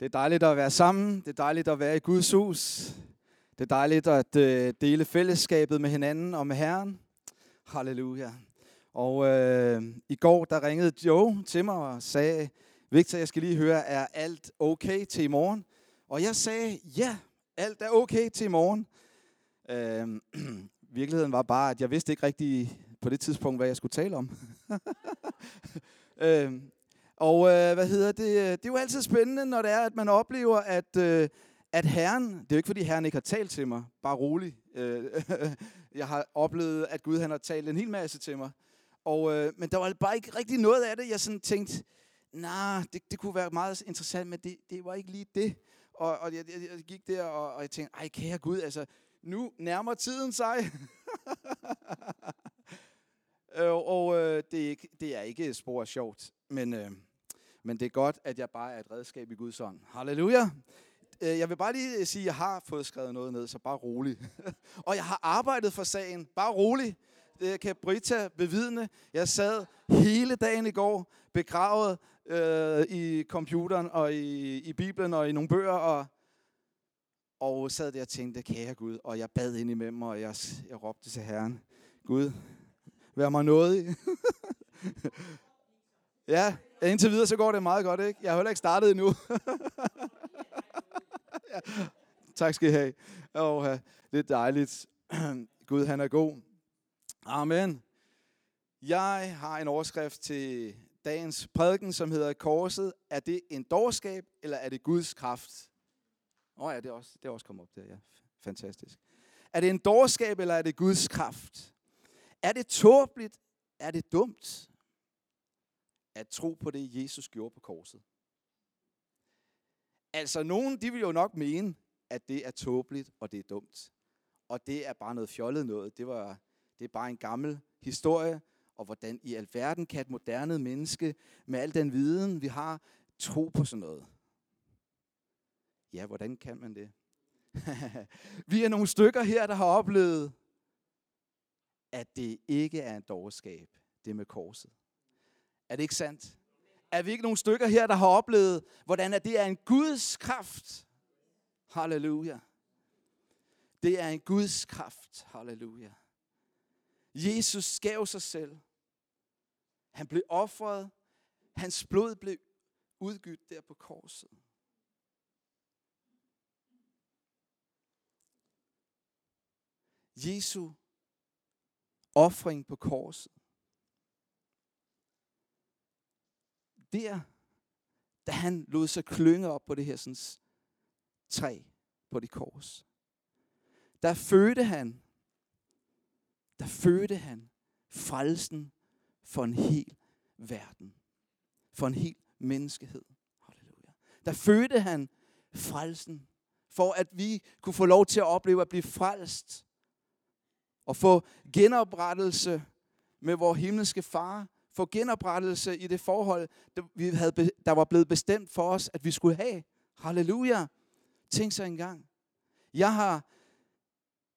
Det er dejligt at være sammen. Det er dejligt at være i Guds hus. Det er dejligt at dele fællesskabet med hinanden og med Herren. Halleluja. Og i går der ringede Joe til mig og sagde, Victor, jeg skal lige høre, er alt okay til i morgen? Og jeg sagde, ja, alt er okay til i morgen. Virkeligheden var bare, at jeg vidste ikke rigtig på det tidspunkt, hvad jeg skulle tale om. Det er jo altid spændende, når det er, at man oplever, at Herren, det er jo ikke fordi Herren ikke har talt til mig, bare rolig. Jeg har oplevet, at Gud han har talt en hel masse til mig. Men der var bare ikke rigtig noget af det, jeg sådan tænkte, det kunne være meget interessant, men det var ikke lige det. Og jeg gik der, og jeg tænkte, ej kære Gud, altså nu nærmer tiden sig. Det er ikke spor sjovt, men det er godt, at jeg bare er et redskab i Guds ånd. Halleluja! Jeg vil bare lige sige, at jeg har fået skrevet noget ned, så bare rolig. Og jeg har arbejdet for sagen, bare rolig. Det kan Brita bevidne. Jeg sad hele dagen i går begravet i computeren og i Bibelen og i nogle bøger, og sad der og tænkte, kære Gud, og jeg bad ind imellem, og jeg råbte til Herren, Gud, vær mig nådig. Ja, indtil videre så går det meget godt, ikke? Jeg har heller ikke startet endnu. Ja. Tak skal I have. Det er dejligt. Gud, han er god. Amen. Jeg har en overskrift til dagens prædiken, som hedder Korset. Er det en dårskab, eller er det Guds kraft? Ja, det er også kommet op der, ja. Fantastisk. Er det en dårskab, eller er det Guds kraft? Er det tåbeligt? Er det dumt at tro på det, Jesus gjorde på korset? Altså, nogen de vil jo nok mene, at det er tåbeligt, og det er dumt. Og det er bare noget fjollet noget. Det er bare en gammel historie, og hvordan i alverden kan et moderne menneske, med al den viden, vi har, tro på sådan noget? Ja, hvordan kan man det? Vi er nogle stykker her, der har oplevet, at det ikke er en dårskab, det med korset. Er det ikke sandt? Er vi ikke nogle stykker her, der har oplevet, hvordan det er en Guds kraft? Halleluja. Det er en Guds kraft. Halleluja. Jesus gav sig selv. Han blev ofret. Hans blod blev udgydt der på korset. Jesu ofring på korset. Der, da han lod sig klynge op på det her sådan, træ på det kors, der fødte han frelsen for en hel verden, for en hel menneskehed. Halleluja. Der fødte han frelsen, for at vi kunne få lov til at opleve at blive frelst, og få genoprettelse med vores himmelske far, få genoprettelse i det forhold, der var blevet bestemt for os, at vi skulle have. Halleluja! Tænk så engang. Jeg har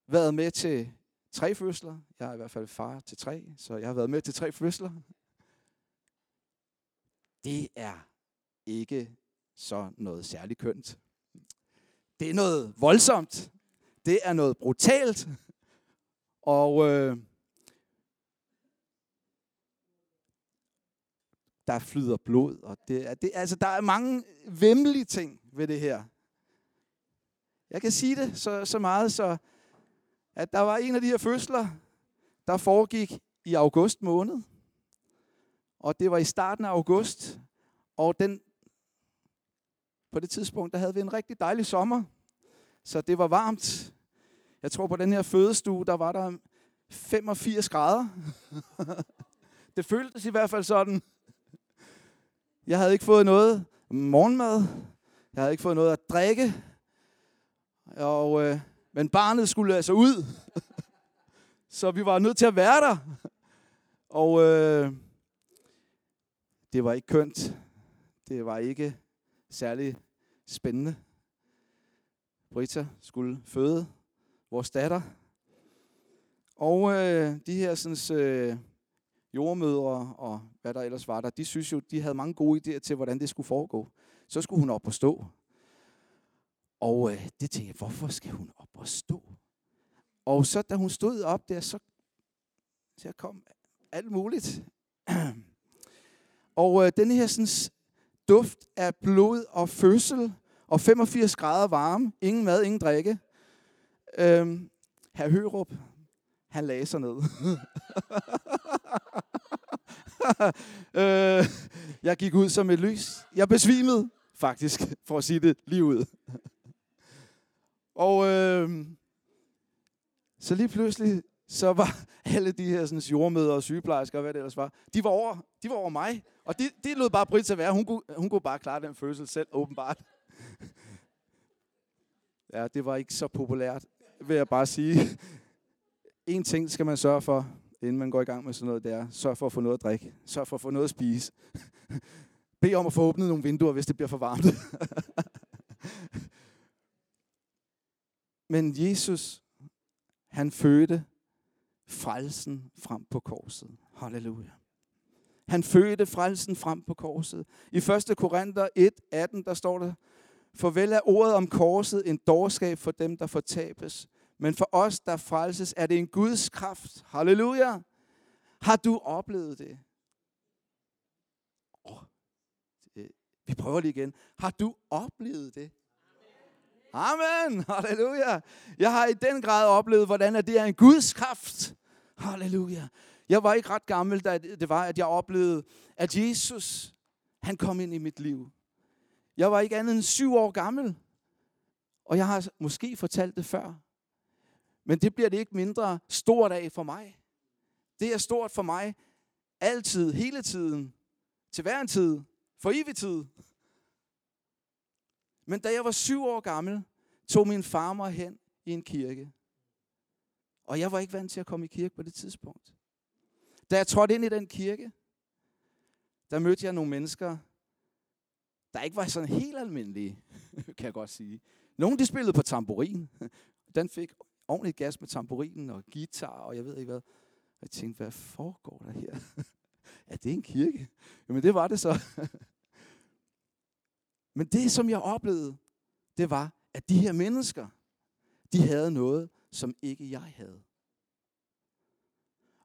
været med til 3 fødsler. Jeg er i hvert fald far til 3, så jeg har været med til 3 fødsler. Det er ikke så noget særligt kønt. Det er noget voldsomt. Det er noget brutalt. Der flyder blod, og der er mange væmmelige ting ved det her. Jeg kan sige det så meget, så at der var en af de her fødsler, der foregik i august måned, og det var i starten af august, og på det tidspunkt, der havde vi en rigtig dejlig sommer, så det var varmt. Jeg tror, på den her fødestue, der var der 85 grader. Det føltes i hvert fald sådan. Jeg havde ikke fået noget morgenmad. Jeg havde ikke fået noget at drikke. Men barnet skulle altså ud. Så vi var nødt til at være der. Det var ikke kønt. Det var ikke særlig spændende. Brita skulle føde vores datter. De her jordmødre og hvad der ellers var der, de synes jo, de havde mange gode idéer til, hvordan det skulle foregå. Så skulle hun op og stå. Og det tænkte jeg, hvorfor skal hun op og stå? Og så da hun stod op der, så kom alt muligt. Og denne her sådan, duft af blod og fødsel og 85 grader varme. Ingen mad, ingen drikke. Herr Hørup, han lagde sig ned. Jeg gik ud som et lys. Jeg besvimede faktisk, for at sige det lige ud. Og så lige pludselig, så var alle de her sådan, jordmøder og sygeplejersker, og hvad det ellers var, de var over mig. Og det lød bare Brita være. Hun kunne bare klare den fødsel selv, åbenbart. Ja, det var ikke så populært, vil jeg bare sige. En ting skal man sørge for, inden man går i gang med sådan noget, det er, sørg for at få noget at drikke. Sørg for at få noget at spise. Bed om at få åbnet nogle vinduer, hvis det bliver for varmt. Men Jesus, han fødte frelsen frem på korset. Halleluja. Han fødte frelsen frem på korset. I 1. Korinther 1:18, der står der, for vel er ordet om korset en dårskab for dem, der fortabes. Men for os, der frelses, er det en Guds kraft. Halleluja. Har du oplevet det? Vi prøver lige igen. Har du oplevet det? Amen. Halleluja. Jeg har i den grad oplevet, hvordan det er en Guds kraft. Halleluja. Jeg var ikke ret gammel, da det var, at jeg oplevede, at Jesus, han kom ind i mit liv. Jeg var ikke andet end 7 år gammel. Og jeg har måske fortalt det før. Men det bliver det ikke mindre stort af for mig. Det er stort for mig altid, hele tiden, til hver en tid, for evig tid. Men da jeg var 7 år gammel, tog min far mig hen i en kirke. Og jeg var ikke vant til at komme i kirke på det tidspunkt. Da jeg trådte ind i den kirke, der mødte jeg nogle mennesker, der ikke var sådan helt almindelige, kan jeg godt sige. Nogle, de spillede på tamburin. Den fik ordentligt gas med tamburinen og guitar, og jeg ved ikke hvad. Jeg tænkte, hvad foregår der her? Ja, det er en kirke. Jamen, det var det så. Men det, som jeg oplevede, det var, at de her mennesker, de havde noget, som ikke jeg havde.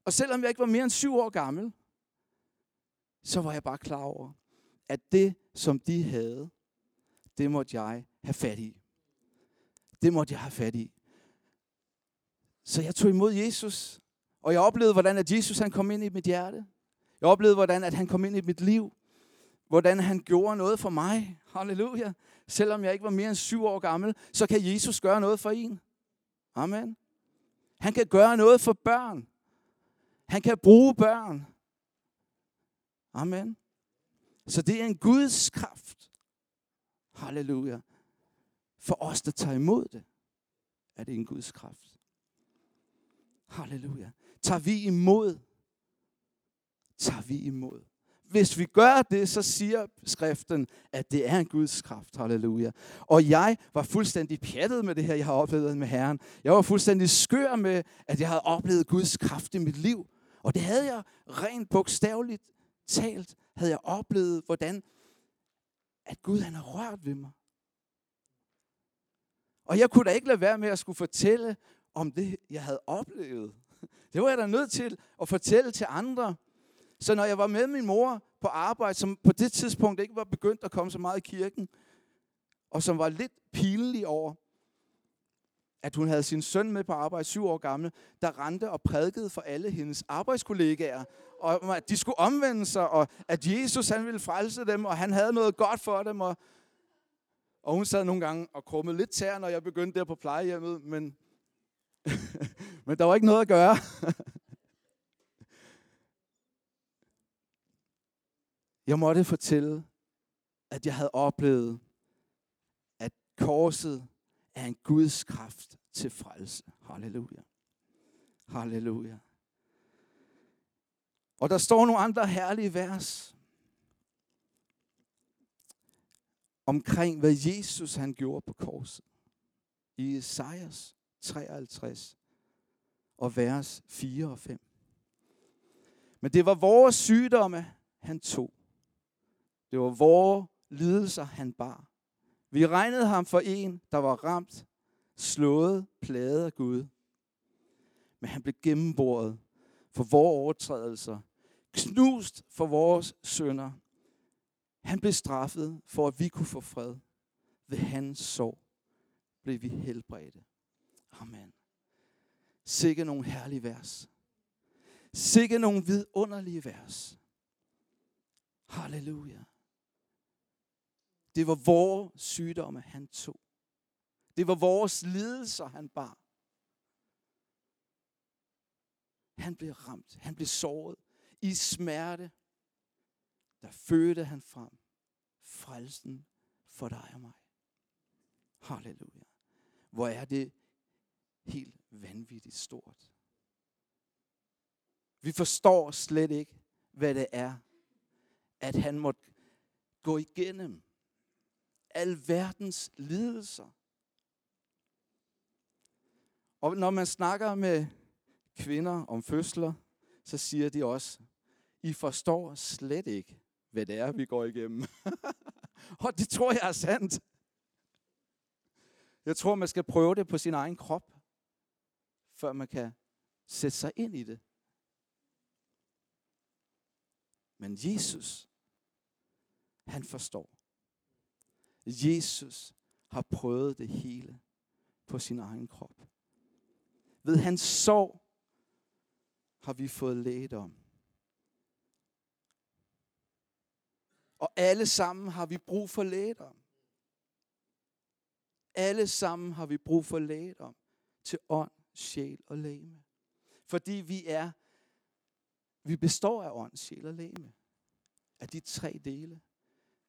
Og selvom jeg ikke var mere end 7 år gammel, så var jeg bare klar over, at det, som de havde, det måtte jeg have fat i. Det måtte jeg have fat i. Så jeg tog imod Jesus, og jeg oplevede, hvordan at Jesus han kom ind i mit hjerte. Jeg oplevede, hvordan at han kom ind i mit liv. Hvordan han gjorde noget for mig. Halleluja. Selvom jeg ikke var mere end 7 år gammel, så kan Jesus gøre noget for en. Amen. Han kan gøre noget for børn. Han kan bruge børn. Amen. Så det er en Guds kraft. Halleluja. For os, der tager imod det, er det en Guds kraft. Halleluja. Tager vi imod. Hvis vi gør det, så siger skriften, at det er en Guds kraft. Halleluja. Og jeg var fuldstændig pjattet med det her, jeg har oplevet med Herren. Jeg var fuldstændig skør med, at jeg havde oplevet Guds kraft i mit liv. Og det havde jeg rent bogstaveligt talt, havde jeg oplevet, hvordan at Gud han har rørt ved mig. Og jeg kunne da ikke lade være med at skulle fortælle om det, jeg havde oplevet. Det var jeg da nødt til at fortælle til andre. Så når jeg var med min mor på arbejde, som på det tidspunkt ikke var begyndt at komme så meget i kirken, og som var lidt pinlig over, at hun havde sin søn med på arbejde, 7 år gammel, der rendte og prædikede for alle hendes arbejdskollegaer, og at de skulle omvende sig, og at Jesus han ville frelse dem, og han havde noget godt for dem. Og hun sad nogle gange og krummede lidt tæer, når jeg begyndte der på plejehjemmet, men der var ikke noget at gøre. Jeg måtte fortælle, at jeg havde oplevet, at korset er en Guds kraft til frelse. Halleluja. Halleluja. Og der står nogle andre herlige vers omkring, hvad Jesus han gjorde på korset. I Esajas 53 og vers 4 og 5. Men det var vores sygdomme, han tog. Det var vores lidelser, han bar. Vi regnede ham for en, der var ramt, slået, plaget af Gud. Men han blev gennemboret for vores overtrædelser, knust for vores synder. Han blev straffet for, at vi kunne få fred. Ved hans sorg blev vi helbredte. Amen. Sikke nogle herlige vers. Sikke nogle vidunderlige vers. Halleluja. Det var vores sygdomme, han tog. Det var vores lidelser, han bar. Han blev ramt. Han blev såret. I smerte, der fødte han frem frelsen for dig og mig. Halleluja. Hvor er det helt vanvittigt stort. Vi forstår slet ikke, hvad det er, at han måtte gå igennem al verdens lidelser. Og når man snakker med kvinder om fødsler, så siger de også, I forstår slet ikke, hvad det er, vi går igennem. Og det tror jeg er sandt. Jeg tror, man skal prøve det på sin egen krop, før man kan sætte sig ind i det. Men Jesus, han forstår. Jesus har prøvet det hele på sin egen krop. Ved hans sorg har vi fået lægedom. Og alle sammen har vi brug for lægedom. Alle sammen har vi brug for lægedom til ånd, sjæl og legeme. Fordi vi består af ånd, sjæl og legeme. Af de tre dele.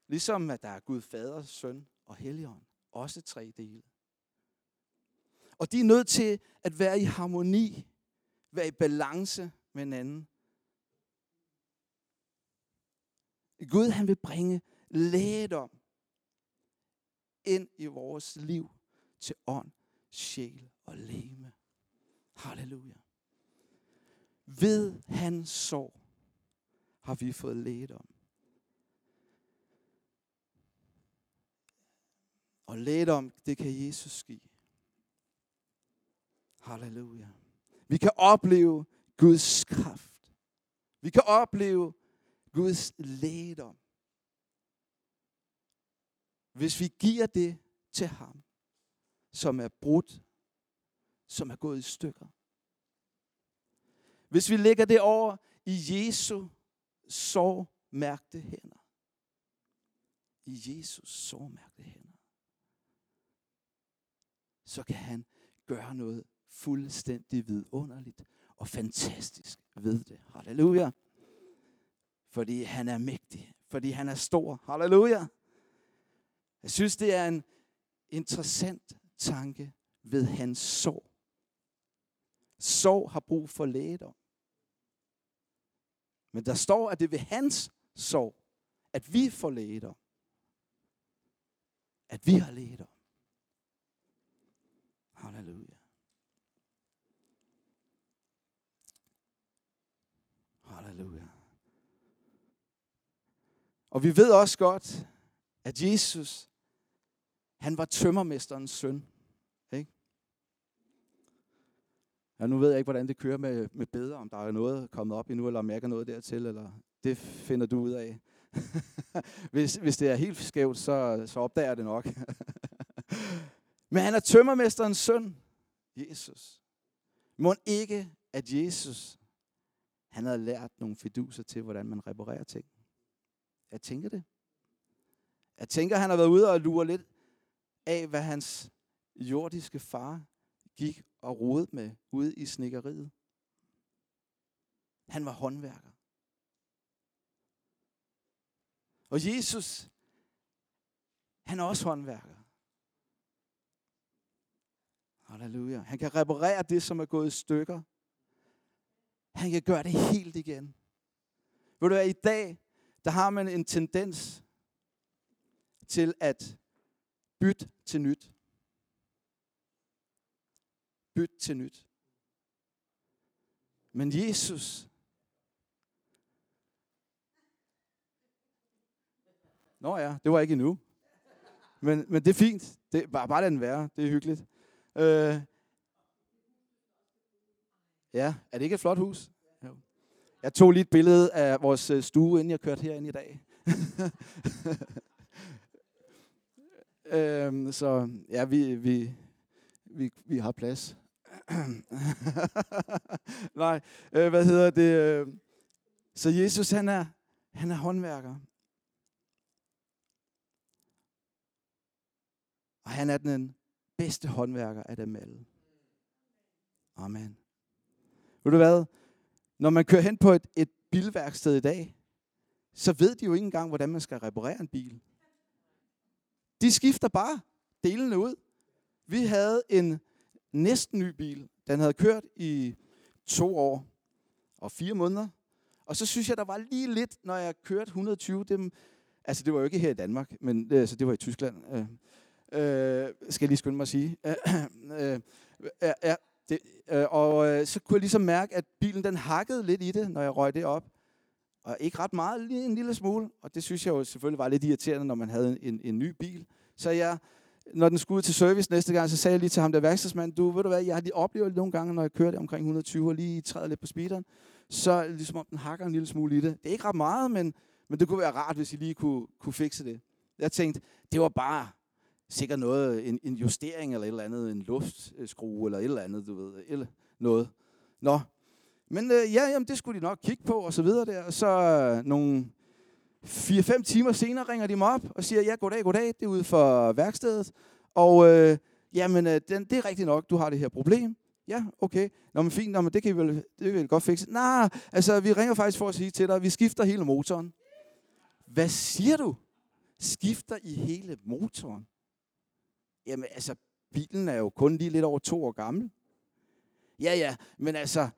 Ligesom at der er Gud Fader, Søn og Helligånd. Også tre dele. Og de er nødt til at være i harmoni. Være i balance med hinanden. Gud, han vil bringe lægedom ind i vores liv til ånd, sjæl og legeme. Halleluja. Ved hans sorg har vi fået lægedom. Og lægedom, det kan Jesus give. Halleluja. Vi kan opleve Guds kraft. Vi kan opleve Guds lægedom. Hvis vi giver det til ham, som er brudt, som er gået i stykker. Hvis vi lægger det over i Jesu sårmærkte hænder. I Jesus sårmærkte hænder. Så kan han gøre noget fuldstændig vidunderligt og fantastisk ved det. Halleluja. Fordi han er mægtig. Fordi han er stor. Halleluja. Jeg synes, det er en interessant tanke ved hans sorg. Sorg har brug for lægedom. Men der står, at det er ved hans sorg, at vi får lægedom. At vi har lægedom. Halleluja. Halleluja. Og vi ved også godt, at Jesus, han var tømmermesterens søn. Ikke? Ja, nu ved jeg ikke, hvordan det kører med beder, om der er noget kommet op endnu, eller om jeg ikke er noget dertil, eller det finder du ud af. Hvis det er helt skævt, så opdager jeg det nok. Men han er tømmermesterens søn, Jesus. Mon ikke, at Jesus, han havde lært nogle fiduser til, hvordan man reparerer ting. Jeg tænker det. Jeg tænker, han har været ude og lure lidt af, hvad hans jordiske far gik og rodede med ude i snikkeriet. Han var håndværker. Og Jesus, han er også håndværker. Halleluja. Han kan reparere det, som er gået i stykker. Han kan gøre det helt igen. Ved du hvad, i dag, der har man en tendens til at bytte til nyt. Bytte til nyt. Men Jesus. Nå ja, det var ikke endnu. Men det er fint. Det, bare lad den være. Det er hyggeligt. Ja, er det ikke et flot hus? Jeg tog lige et billede af vores stue, inden jeg kørte herinde i dag. Så ja, vi har plads. Nej, hvad hedder det? Så Jesus, han er håndværker. Og han er den bedste håndværker af dem alle. Amen. Ved du hvad? Når man kører hen på et bilværksted i dag, så ved de jo ikke engang, hvordan man skal reparere en bil. De skifter bare delene ud. Vi havde en næsten ny bil. Den havde kørt i 2 år og 4 måneder. Og så synes jeg, der var lige lidt, når jeg kørte 120. Altså, det var jo ikke her i Danmark, men altså, det var i Tyskland. Skal jeg lige skynde mig at sige. Så kunne jeg ligesom mærke, at bilen den hakkede lidt i det, når jeg røg det op. Og ikke ret meget, lige en lille smule. Og det synes jeg jo selvfølgelig var lidt irriterende, når man havde en ny bil. Så jeg, når den skulle ud til service næste gang, så sagde jeg lige til ham der værkstedsmand, ved du hvad, jeg har lige oplevet nogle gange, når jeg kører det omkring 120 og lige træder lidt på speederen, så ligesom om den hakker en lille smule i det. Det er ikke ret meget, men det kunne være rart, hvis I lige kunne fikse det. Jeg tænkte, det var bare sikkert noget, en justering eller et eller andet, en luftskrue eller et eller andet, du ved, eller noget. Nå. Men jamen, det skulle de nok kigge på, og så videre der. Og så nogle 4-5 timer senere ringer de mig op og siger, ja, goddag, det er ude for værkstedet. Og det er rigtigt nok, du har det her problem. Ja, okay. Nå, men fint, men det kan vi vel godt fikse. Nej, altså, vi ringer faktisk for at sige til dig, vi skifter hele motoren. Hvad siger du? Skifter I hele motoren? Jamen, altså, bilen er jo kun lige lidt over 2 år gammel. Ja, men altså...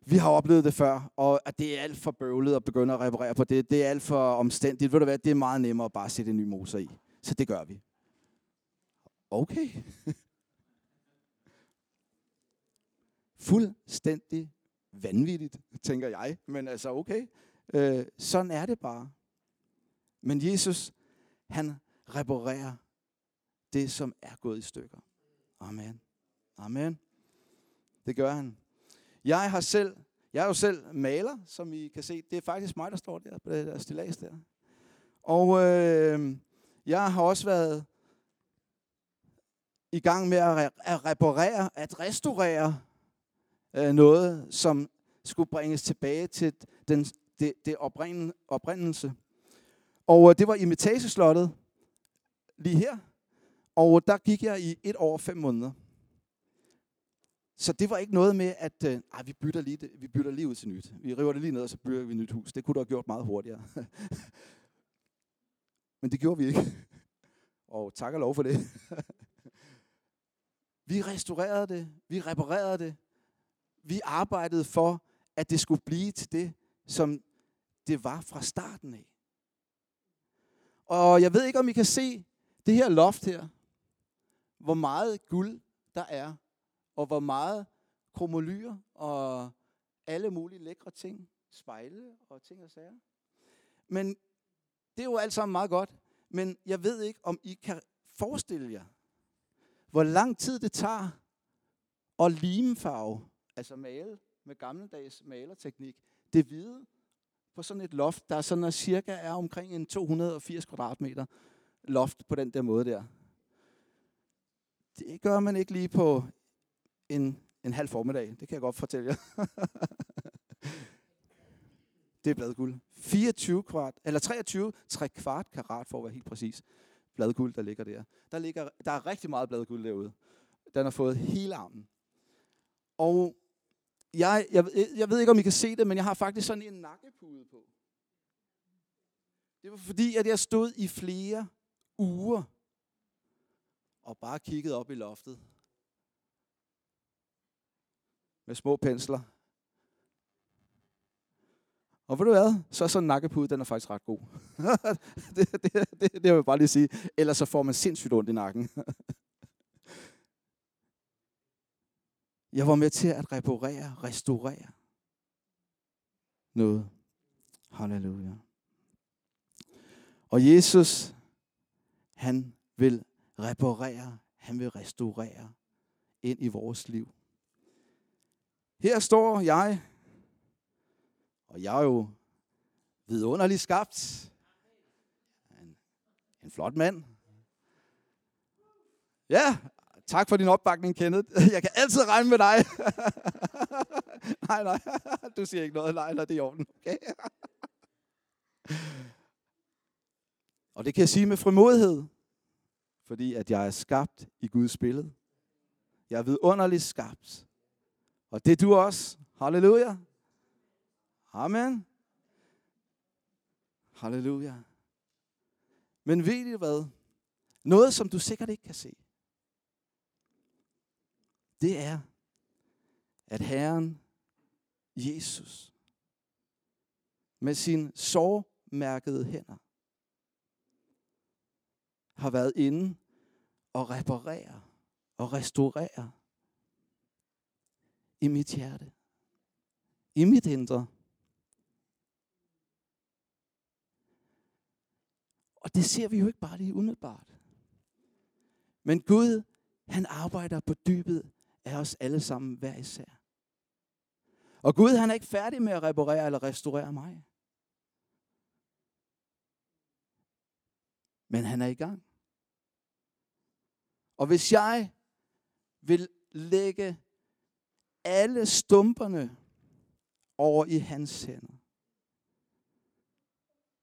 Vi har oplevet det før, og at det er alt for bøvlet at begynde at reparere på det. Det er alt for omstændigt. Ved du hvad, det er meget nemmere at bare sætte en ny motor i. Så det gør vi. Okay. Fuldstændig vanvittigt, tænker jeg. Men altså okay. Sådan er det bare. Men Jesus, han reparerer det, som er gået i stykker. Amen. Det gør han. Jeg er jo selv maler, som I kan se. Det er faktisk mig, der står der på det der stillads der. Og jeg har også været i gang med at reparere, at restaurere noget, som skulle bringes tilbage til det oprindelse. Og det var i Hermitage-slottet lige her. Og der gik jeg i 1 år og 5 måneder. Så det var ikke noget med, at vi bytter lige ud til nyt. Vi river det lige ned, og så bygger vi et nyt hus. Det kunne du have gjort meget hurtigere. Men det gjorde vi ikke. Og tak og lov for det. Vi restaurerede det. Vi reparerede det. Vi arbejdede for, at det skulle blive til det, som det var fra starten af. Og jeg ved ikke, om I kan se det her loft her. Hvor meget guld der er. Og hvor meget kromolyer og alle mulige lækre ting, spejle og ting og sager. Men det er jo alt sammen meget godt, men jeg ved ikke, om I kan forestille jer, hvor lang tid det tager at limefarve, altså male med gammeldags malerteknik, det hvide på sådan et loft, der sådan cirka er omkring en 280 kvadratmeter loft på den der måde der. Det gør man ikke lige på... En halv formiddag, det kan jeg godt fortælle jer. Det er bladguld. 23 karat for at være helt præcis. Bladguld, der ligger der. Der er rigtig meget bladguld derude. Den har fået hele armen. Og jeg ved ikke, om I kan se det, men jeg har faktisk sådan en nakkepude på. Det var fordi, at jeg stod i flere uger og bare kiggede op i loftet. Med små pensler. Og ved du hvad? Så er sådan en nakkepude, den er faktisk ret god. Det vil jeg bare lige sige. Ellers så får man sindssygt ondt i nakken. Jeg var med til at restaurere noget. Halleluja. Og Jesus, han vil reparere, han vil restaurere ind i vores liv. Her står jeg, og jeg er jo vidunderligt skabt. En flot mand. Ja, tak for din opbakning, Kenneth. Jeg kan altid regne med dig. Nej, du siger ikke noget. Nej, det er i orden. Okay. Og det kan jeg sige med frimodighed, fordi at jeg er skabt i Guds billede. Jeg er vidunderligt skabt. Og det er du også. Halleluja. Amen. Halleluja. Men ved I hvad? Noget, som du sikkert ikke kan se, det er, at Herren Jesus med sine sårmærkede hænder har været inde og reparere og restaurere i mit hjerte, i mit indre. Og det ser vi jo ikke bare lige umiddelbart. Men Gud, han arbejder på dybet af os alle sammen hver især. Og Gud, han er ikke færdig med at reparere eller restaurere mig. Men han er i gang. Og hvis jeg vil lægge alle stumperne over i hans hænder,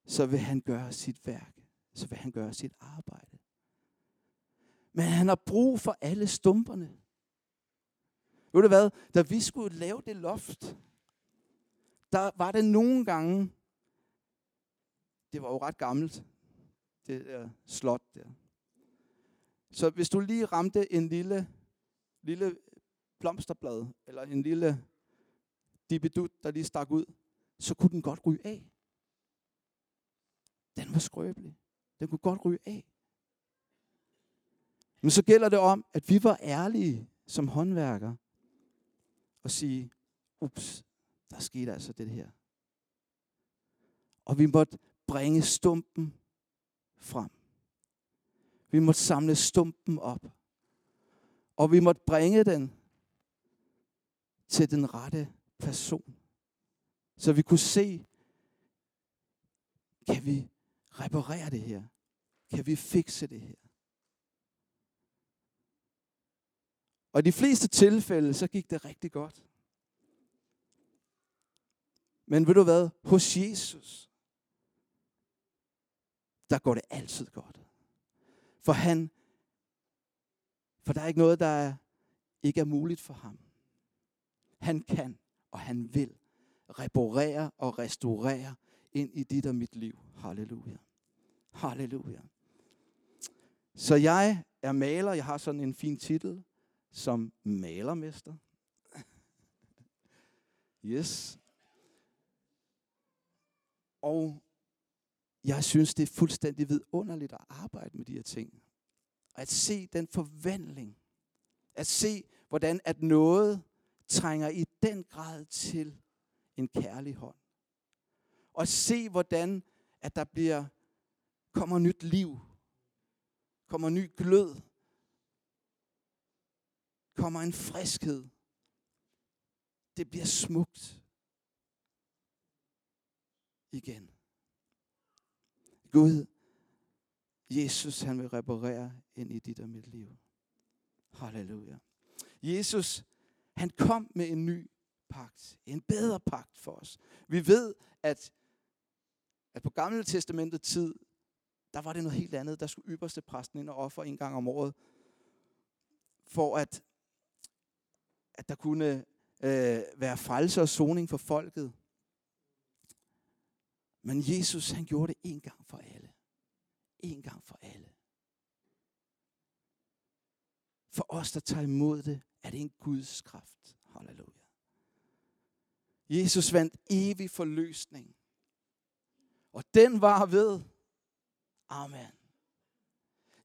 så vil han gøre sit værk. Så vil han gøre sit arbejde. Men han har brug for alle stumperne. Ved du hvad? Da vi skulle lave det loft, der var det nogle gange, det var jo ret gammelt, det der slot der. Så hvis du lige ramte en lille blomsterblad, eller en lille dibidut, der lige stak ud, så kunne den godt ryge af. Den var skrøbelig. Den kunne godt ryge af. Men så gælder det om, at vi var ærlige som håndværkere og sige, ups, der skete altså det her. Og vi måtte bringe stumpen frem. Vi måtte samle stumpen op. Og vi måtte bringe den til den rette person. Så vi kunne se, kan vi reparere det her? Kan vi fikse det her? Og i de fleste tilfælde, så gik det rigtig godt. Men ved du hvad? Hos Jesus, der går det altid godt. For der er ikke noget, der ikke er muligt for ham. Han kan, og han vil reparere og restaurere ind i dit og mit liv. Halleluja. Halleluja. Så jeg er maler. Jeg har sådan en fin titel som malermester. Yes. Og jeg synes, det er fuldstændig vidunderligt at arbejde med de her ting. Og at se den forvandling. At se, hvordan at noget trænger i den grad til en kærlig hånd. Og se, hvordan at der kommer nyt liv, kommer ny glød, kommer en friskhed. Det bliver smukt igen. Gud, Jesus, han vil reparere ind i dit og mit liv. Halleluja. Jesus, han kom med en ny pagt, en bedre pagt for os. Vi ved, at på Gamle Testamentet tid, der var det noget helt andet. Der skulle ypperste præsten ind og ofre en gang om året, for at der kunne være frelse og soning for folket. Men Jesus, han gjorde det en gang for alle. En gang for alle. For os, der tager imod det, er det en Guds kraft. Halleluja. Jesus vandt evig forløsning. Og den var ved. Amen.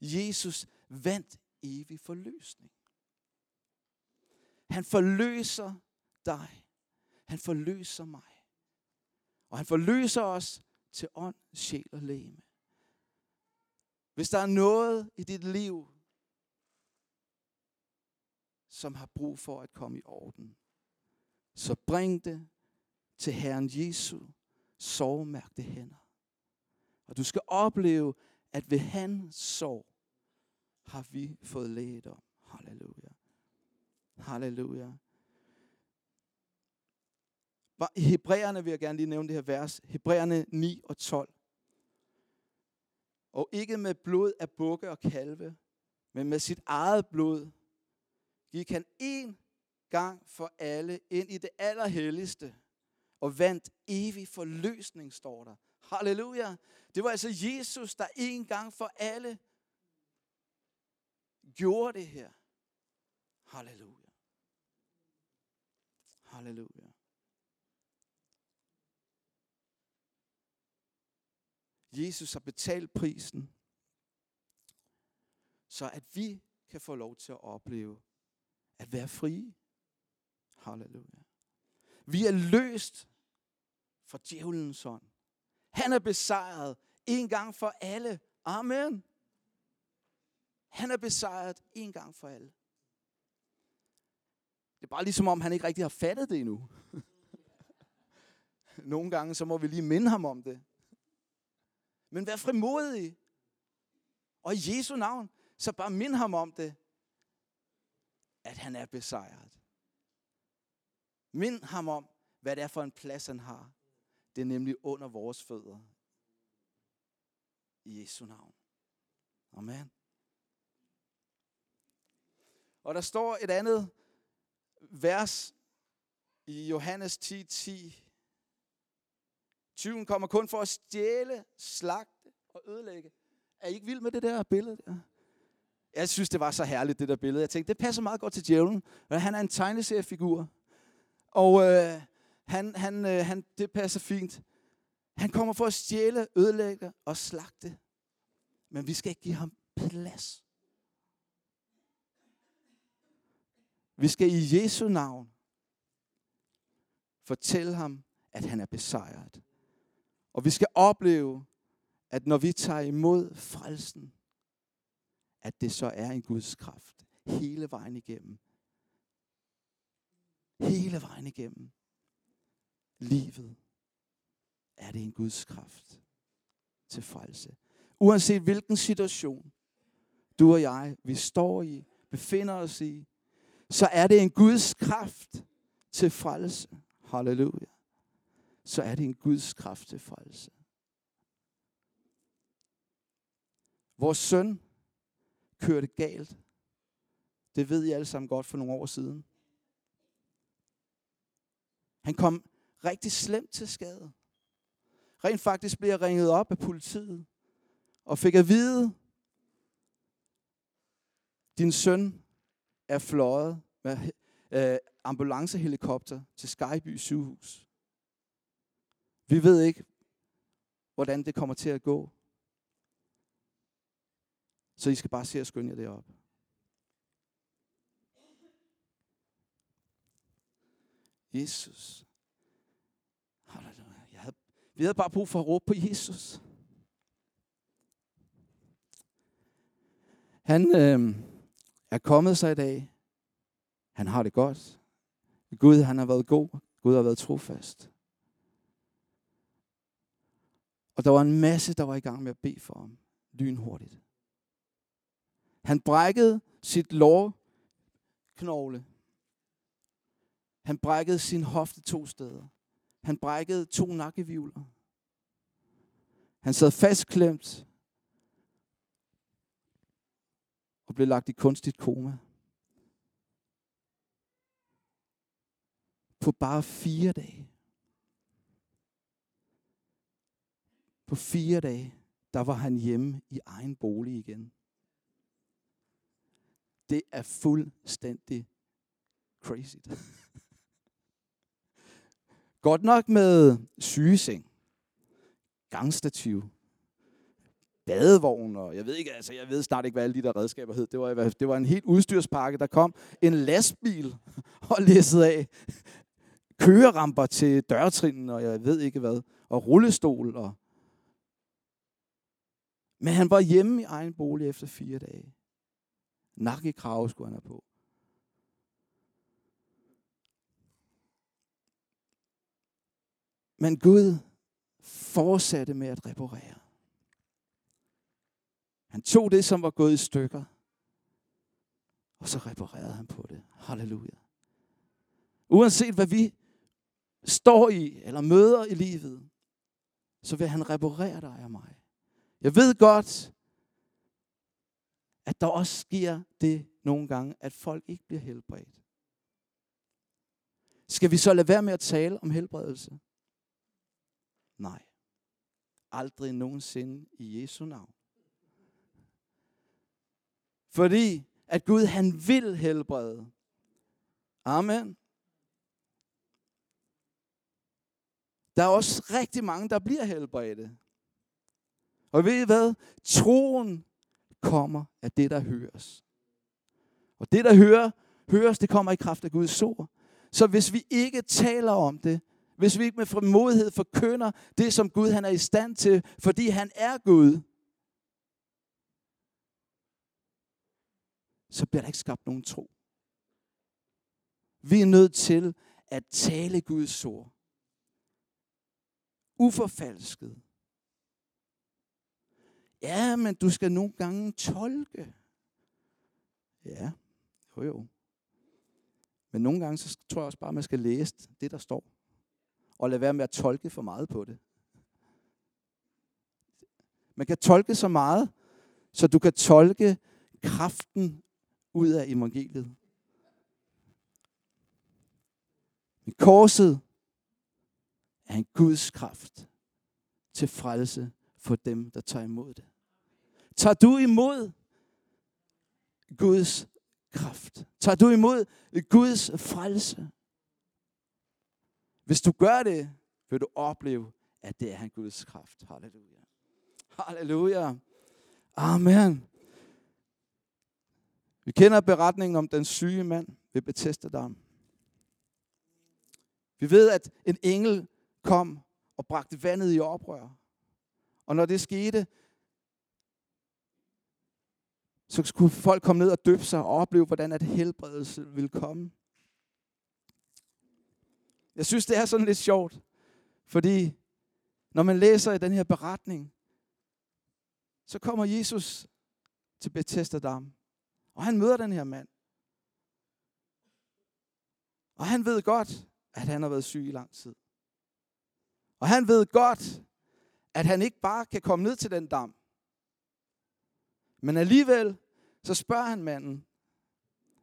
Jesus vandt evig forløsning. Han forløser dig. Han forløser mig. Og han forløser os til ånd, sjæl og legeme. Hvis der er noget i dit liv, som har brug for at komme i orden. Så bring det til Herren Jesu sorgmærkte hænder. Og du skal opleve, at ved hans sorg har vi fået læget om. Halleluja. Halleluja. I Hebræerne vil jeg gerne lige nævne det her vers. Hebræerne 9 og 12. Og ikke med blod af bukke og kalve, men med sit eget blod gik han en gang for alle ind i det allerhelligste og vandt evig forløsning, står der. Halleluja. Det var altså Jesus, der en gang for alle gjorde det her. Halleluja. Halleluja. Jesus har betalt prisen, så at vi kan få lov til at opleve at være frie. Halleluja. Vi er løst fra djævelens hånd. Han er besejret en gang for alle. Amen. Han er besejret en gang for alle. Det er bare ligesom om, han ikke rigtig har fattet det endnu. Nogle gange, så må vi lige minde ham om det. Men vær frimodig. Og i Jesu navn, så bare mind ham om det, at han er besejret. Mind ham om, hvad det er for en plads, han har. Det er nemlig under vores fødder. I Jesu navn. Amen. Og der står et andet vers i Johannes 10:10. Tyven kommer kun for at stjæle, slagte og ødelægge. Er I ikke vild med det der billede der? Jeg synes, det var så herligt, det der billede. Jeg tænkte, det passer meget godt til djævlen. Han er en tegneseriefigur. Og han, det passer fint. Han kommer for at stjæle, ødelægge og slagte. Men vi skal ikke give ham plads. Vi skal i Jesu navn fortælle ham, at han er besejret. Og vi skal opleve, at når vi tager imod frelsen, at det så er en Guds kraft hele vejen igennem. Hele vejen igennem. Livet er det en Guds kraft til frelse. Uanset hvilken situation du og jeg, vi står i, befinder os i, så er det en Guds kraft til frelse. Halleluja. Så er det en Guds kraft til frelse. Vores søn kørte galt. Det ved I alle sammen godt for nogle år siden. Han kom rigtig slemt til skade. Rent faktisk blev jeg ringet op af politiet og fik at vide, din søn er fløjet med ambulancehelikopter til Skyby sygehus. Vi ved ikke, hvordan det kommer til at gå. Så I skal bare se og skynde jer derop. Jesus. Vi havde bare brug for at råbe på Jesus. Han er kommet sig i dag. Han har det godt. Gud, han har været god. Gud har været trofast. Og der var en masse, der var i gang med at bede for ham. Lynhurtigt. Han brækkede sit lårknogle. Han brækkede sin hofte 2 steder. Han brækkede 2 nakkevivler. Han sad fastklemt og blev lagt i kunstigt koma. På bare 4 dage. På 4 dage, der var han hjemme i egen bolig igen. Det er fuldstændig crazy. Godt nok med sygeseng, gangstativ, badevogn og jeg ved ikke, altså jeg ved snart ikke, hvad alle de der redskaber hed. Det var en helt udstyrspakke, der kom en lastbil og læssede af køreramper til dørtrinnen og jeg ved ikke hvad, og rullestol. Og men han var hjemme i egen bolig efter 4 dage. Nakkekrave skulle han have på. Men Gud fortsatte med at reparere. Han tog det, som var gået i stykker, og så reparerede han på det. Halleluja. Uanset hvad vi står i eller møder i livet, så vil han reparere dig og mig. Jeg ved godt, at der også sker det nogle gange, at folk ikke bliver helbredt. Skal vi så lade være med at tale om helbredelse? Nej. Aldrig nogensinde i Jesu navn. Fordi at Gud, han vil helbrede. Amen. Der er også rigtig mange, der bliver helbredte. Og ved I hvad? Troen kommer af det, der høres. Og det, der høres, det kommer i kraft af Guds ord. Så hvis vi ikke taler om det, hvis vi ikke med frimodighed forkynder det, som Gud han er i stand til, fordi han er Gud, så bliver der ikke skabt nogen tro. Vi er nødt til at tale Guds ord. Uforfalsket. Ja, men du skal nogle gange tolke. Ja, jo. Men nogle gange, så tror jeg også bare, man skal læse det, der står. Og lade være med at tolke for meget på det. Man kan tolke så meget, så du kan tolke kraften ud af evangeliet. Men korset er en Guds kraft til frelse for dem, der tager imod det. Tager du imod Guds kraft? Tager du imod Guds frelse? Hvis du gør det, vil du opleve, at det er en Guds kraft. Halleluja. Halleluja. Amen. Vi kender beretningen om den syge mand ved Betesda. Vi ved, at en engel kom og bragte vandet i oprør. Og når det skete, så skulle folk komme ned og døbe sig og opleve, hvordan at helbredelse ville komme. Jeg synes, det er sådan lidt sjovt, fordi når man læser i den her beretning, så kommer Jesus til Betesda, og han møder den her mand. Og han ved godt, at han har været syg i lang tid. Og han ved godt, at han ikke bare kan komme ned til den dam. Men alligevel, så spørger han manden,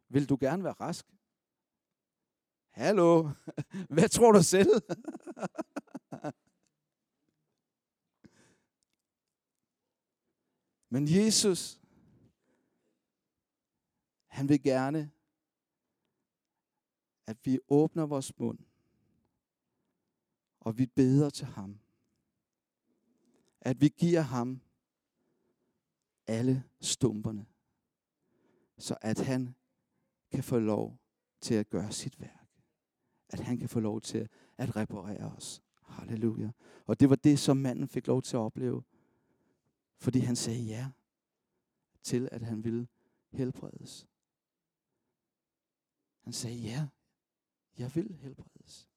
vil du gerne være rask? Hallo, hvad tror du selv? Men Jesus, han vil gerne, at vi åbner vores mund, og vi beder til ham. At vi giver ham alle stumperne, så at han kan få lov til at gøre sit værk. At han kan få lov til at reparere os. Halleluja. Og det var det, som manden fik lov til at opleve, fordi han sagde ja til, at han ville helbredes. Han sagde ja, jeg vil helbredes.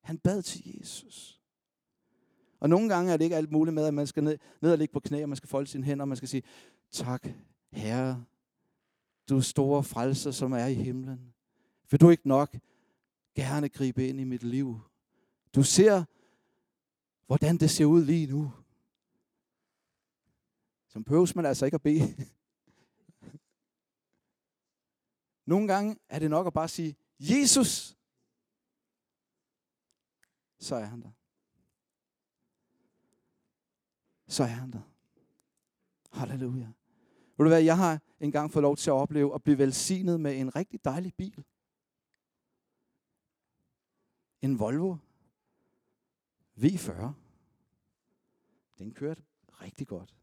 Han bad til Jesus. Og nogle gange er det ikke alt muligt med, at man skal ned og ligge på knæ, og man skal folde sine hænder, og man skal sige, tak, Herre, du store frelser, som er i himlen. Vil du ikke nok gerne gribe ind i mit liv? Du ser, hvordan det ser ud lige nu. Som behøves man altså ikke at bede. Nogle gange er det nok at bare sige, Jesus, så er han der. Så er han der. Halleluja. Ved du hvad, jeg har engang fået lov til at opleve at blive velsignet med en rigtig dejlig bil. En Volvo V40. Den kørte rigtig godt.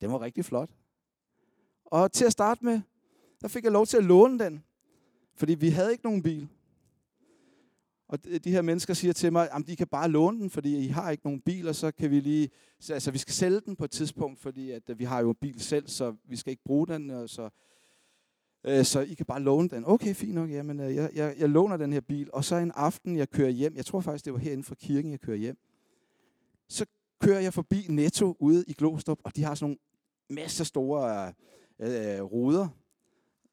Den var rigtig flot. Og til at starte med, der fik jeg lov til at låne den. Fordi vi havde ikke nogen bil. Og de her mennesker siger til mig, at de kan bare låne den, fordi I har ikke nogen bil, og så kan vi lige... Altså, vi skal sælge den på et tidspunkt, fordi at vi har jo en bil selv, så vi skal ikke bruge den. Og så Så I kan bare låne den. Okay, fint nok. Jamen, jeg låner den her bil. Og så en aften, jeg kører hjem. Jeg tror faktisk, det var herinde fra kirken, jeg kører hjem. Så kører jeg forbi Netto ude i Glostrup, og de har sådan nogle masser store ruder.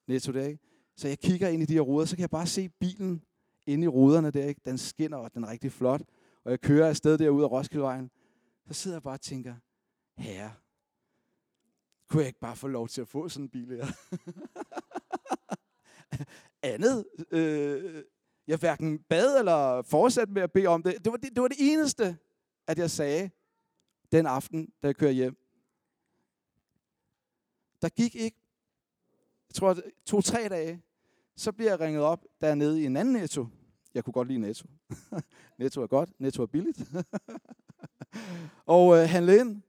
Netto der, ikke? Så jeg kigger ind i de her ruder, så kan jeg bare se bilen inde i ruderne der. Ikke? Den skinner, og den er rigtig flot. Og jeg kører afsted derude af Roskildevejen. Så sidder jeg bare og tænker, herre, kunne jeg ikke bare få lov til at få sådan en bil her? Andet. Jeg hverken bad eller fortsatte med at bede om det. Det var det eneste, at jeg sagde den aften, da jeg kører hjem. Der gik ikke, jeg tror, 2-3 dage, så bliver jeg ringet op dernede i en anden Netto. Jeg kunne godt lide Netto. Netto er godt, Netto er billigt. Og handle ind.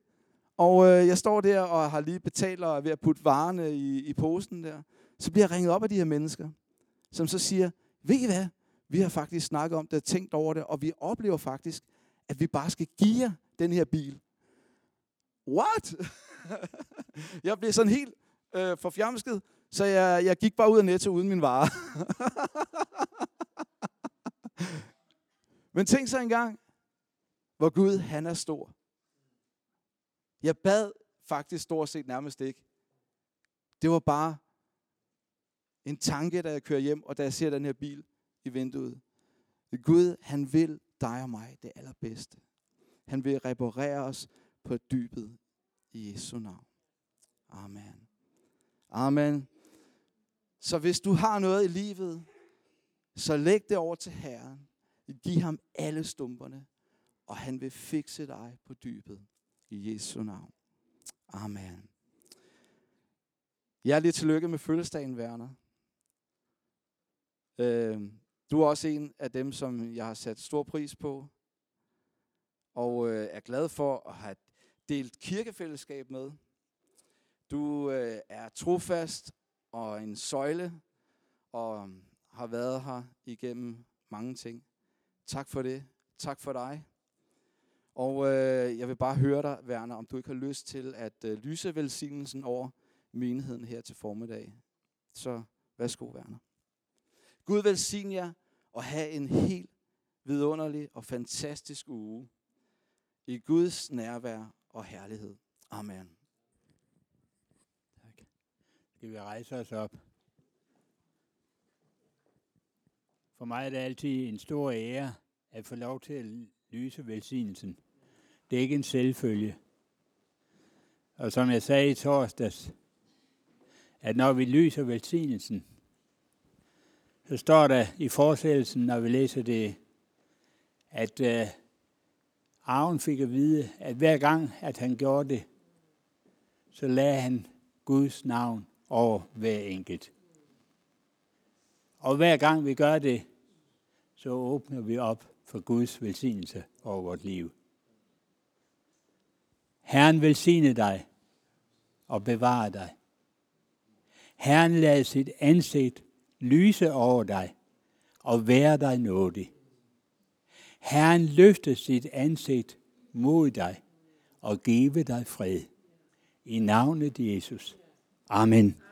Og jeg står der og har lige betalt og er ved at putte varerne i posen der. Så bliver jeg ringet op af de her mennesker, som så siger, ved I hvad? Vi har faktisk snakket om det og tænkt over det, og vi oplever faktisk, at vi bare skal give jer den her bil. What? Jeg blev sådan helt forfjamsket, så jeg gik bare ud af Netto uden min vare. Men tænk så engang, hvor Gud han er stor. Jeg bad faktisk stort set nærmest ikke. Det var bare en tanke, da jeg kører hjem, og da jeg ser den her bil i vinduet. Gud, han vil dig og mig det allerbedste. Han vil reparere os på dybet i Jesu navn. Amen. Amen. Så hvis du har noget i livet, så læg det over til Herren. Giv ham alle stumperne, og han vil fikse dig på dybet i Jesu navn. Amen. Jeg er lige tillykke med fødselsdagen, Werner. Du er også en af dem, som jeg har sat stor pris på, og er glad for at have delt kirkefællesskab med. Du er trofast og en søjle, og har været her igennem mange ting. Tak for det. Tak for dig. Og jeg vil bare høre dig, Werner, om du ikke har lyst til at lyse velsignelsen over menigheden her til formiddag. Så værsgo, Werner. Gud velsigne jer og have en helt vidunderlig og fantastisk uge i Guds nærvær og herlighed. Amen. Tak. Skal vi rejse os op? For mig er det altid en stor ære at få lov til at lyse velsignelsen. Det er ikke en selvfølge. Og som jeg sagde i torsdags, at når vi lyser velsignelsen, så står der i fortsættelsen, når vi læser det, at Aron fik at vide, at hver gang, at han gjorde det, så lagde han Guds navn over hver enkelt. Og hver gang vi gør det, så åbner vi op for Guds velsignelse over vort liv. Herren velsigne dig og bevare dig. Herren lader sit ansigt lyse over dig og være dig nådig. Herren løfter sit ansigt mod dig og give dig fred. I navnet Jesus. Amen.